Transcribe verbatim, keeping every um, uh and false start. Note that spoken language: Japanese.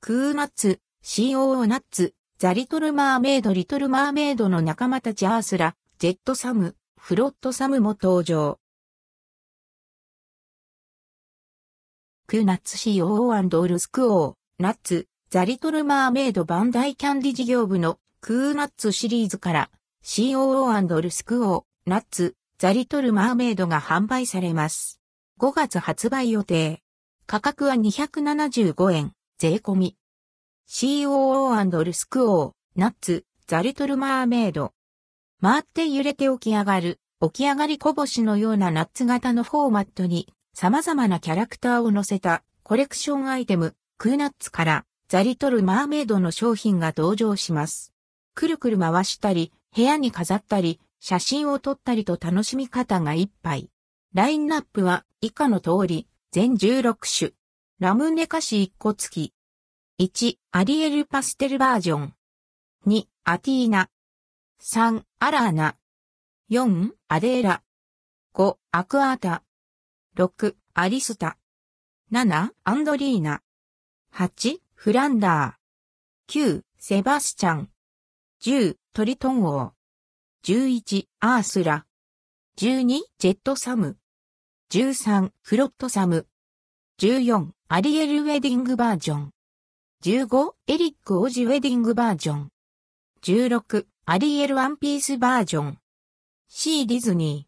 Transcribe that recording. クーナッツ、シーオーオー ナッツ、ザ・リトル・マーメイド、リトル・マーメイドの仲間たちアースラ、ジェット・サム、フロット・サムも登場。クーナッツ シーオーオー ルスクオー、ナッツ、ザ・リトル・マーメイド、バンダイキャンディ事業部のクーナッツシリーズから シーオーオー ルスクオー、ナッツ、ザ・リトル・マーメイドが販売されます。ごがつ発売予定。価格はにひゃくななじゅうごえん、税込み。シーオーオー ルスクオー、ナッツ、ザ・リトル・マーメイド。回って揺れて起き上がる、起き上がりこぼしのようなナッツ型のフォーマットに様々なキャラクターを乗せたコレクションアイテム、クーナッツからザ・リトル・マーメイドの商品が登場します。くるくる回したり、部屋に飾ったり、写真を撮ったりと楽しみ方がいっぱい。ラインナップは以下の通り、全じゅうろくしゅ。ラムネ菓子いっこ付き。いち、アリエルパステルバージョン。に、アティーナ。さん、アラーナ。よん、アデーラ。ご、アクアータ。ろく、アリスタ。なな、アンドリーナ。はち、フランダー。きゅう、セバスチャン。じゅう、トリトン王。じゅういち、アースラ。じゅうに、ジェットサム。じゅうさん、フロットサム。じゅうよん、アリエルウェディングバージョン。じゅうご、エリック王子ウェディングバージョン。じゅうろく、アリエルワンピースバージョン。シー ディズニー。